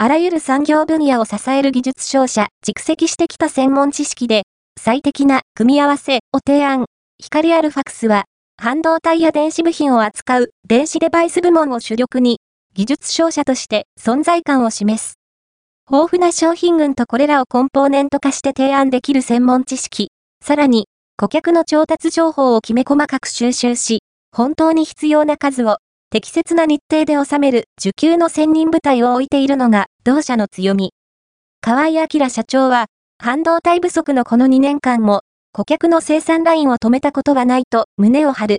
あらゆる産業分野を支える技術商社、蓄積してきた専門知識で、最適な組み合わせを提案。光アルファクスは、半導体や電子部品を扱う電子デバイス部門を主力に、技術商社として存在感を示す。豊富な商品群とこれらをコンポーネント化して提案できる専門知識、さらに、顧客の調達情報をきめ細かく収集し、本当に必要な数を適切な日程で収める受給の専任部隊を置いているのが同社の強み。河合明社長は、半導体不足のこの2年間も顧客の生産ラインを止めたことはないと胸を張る。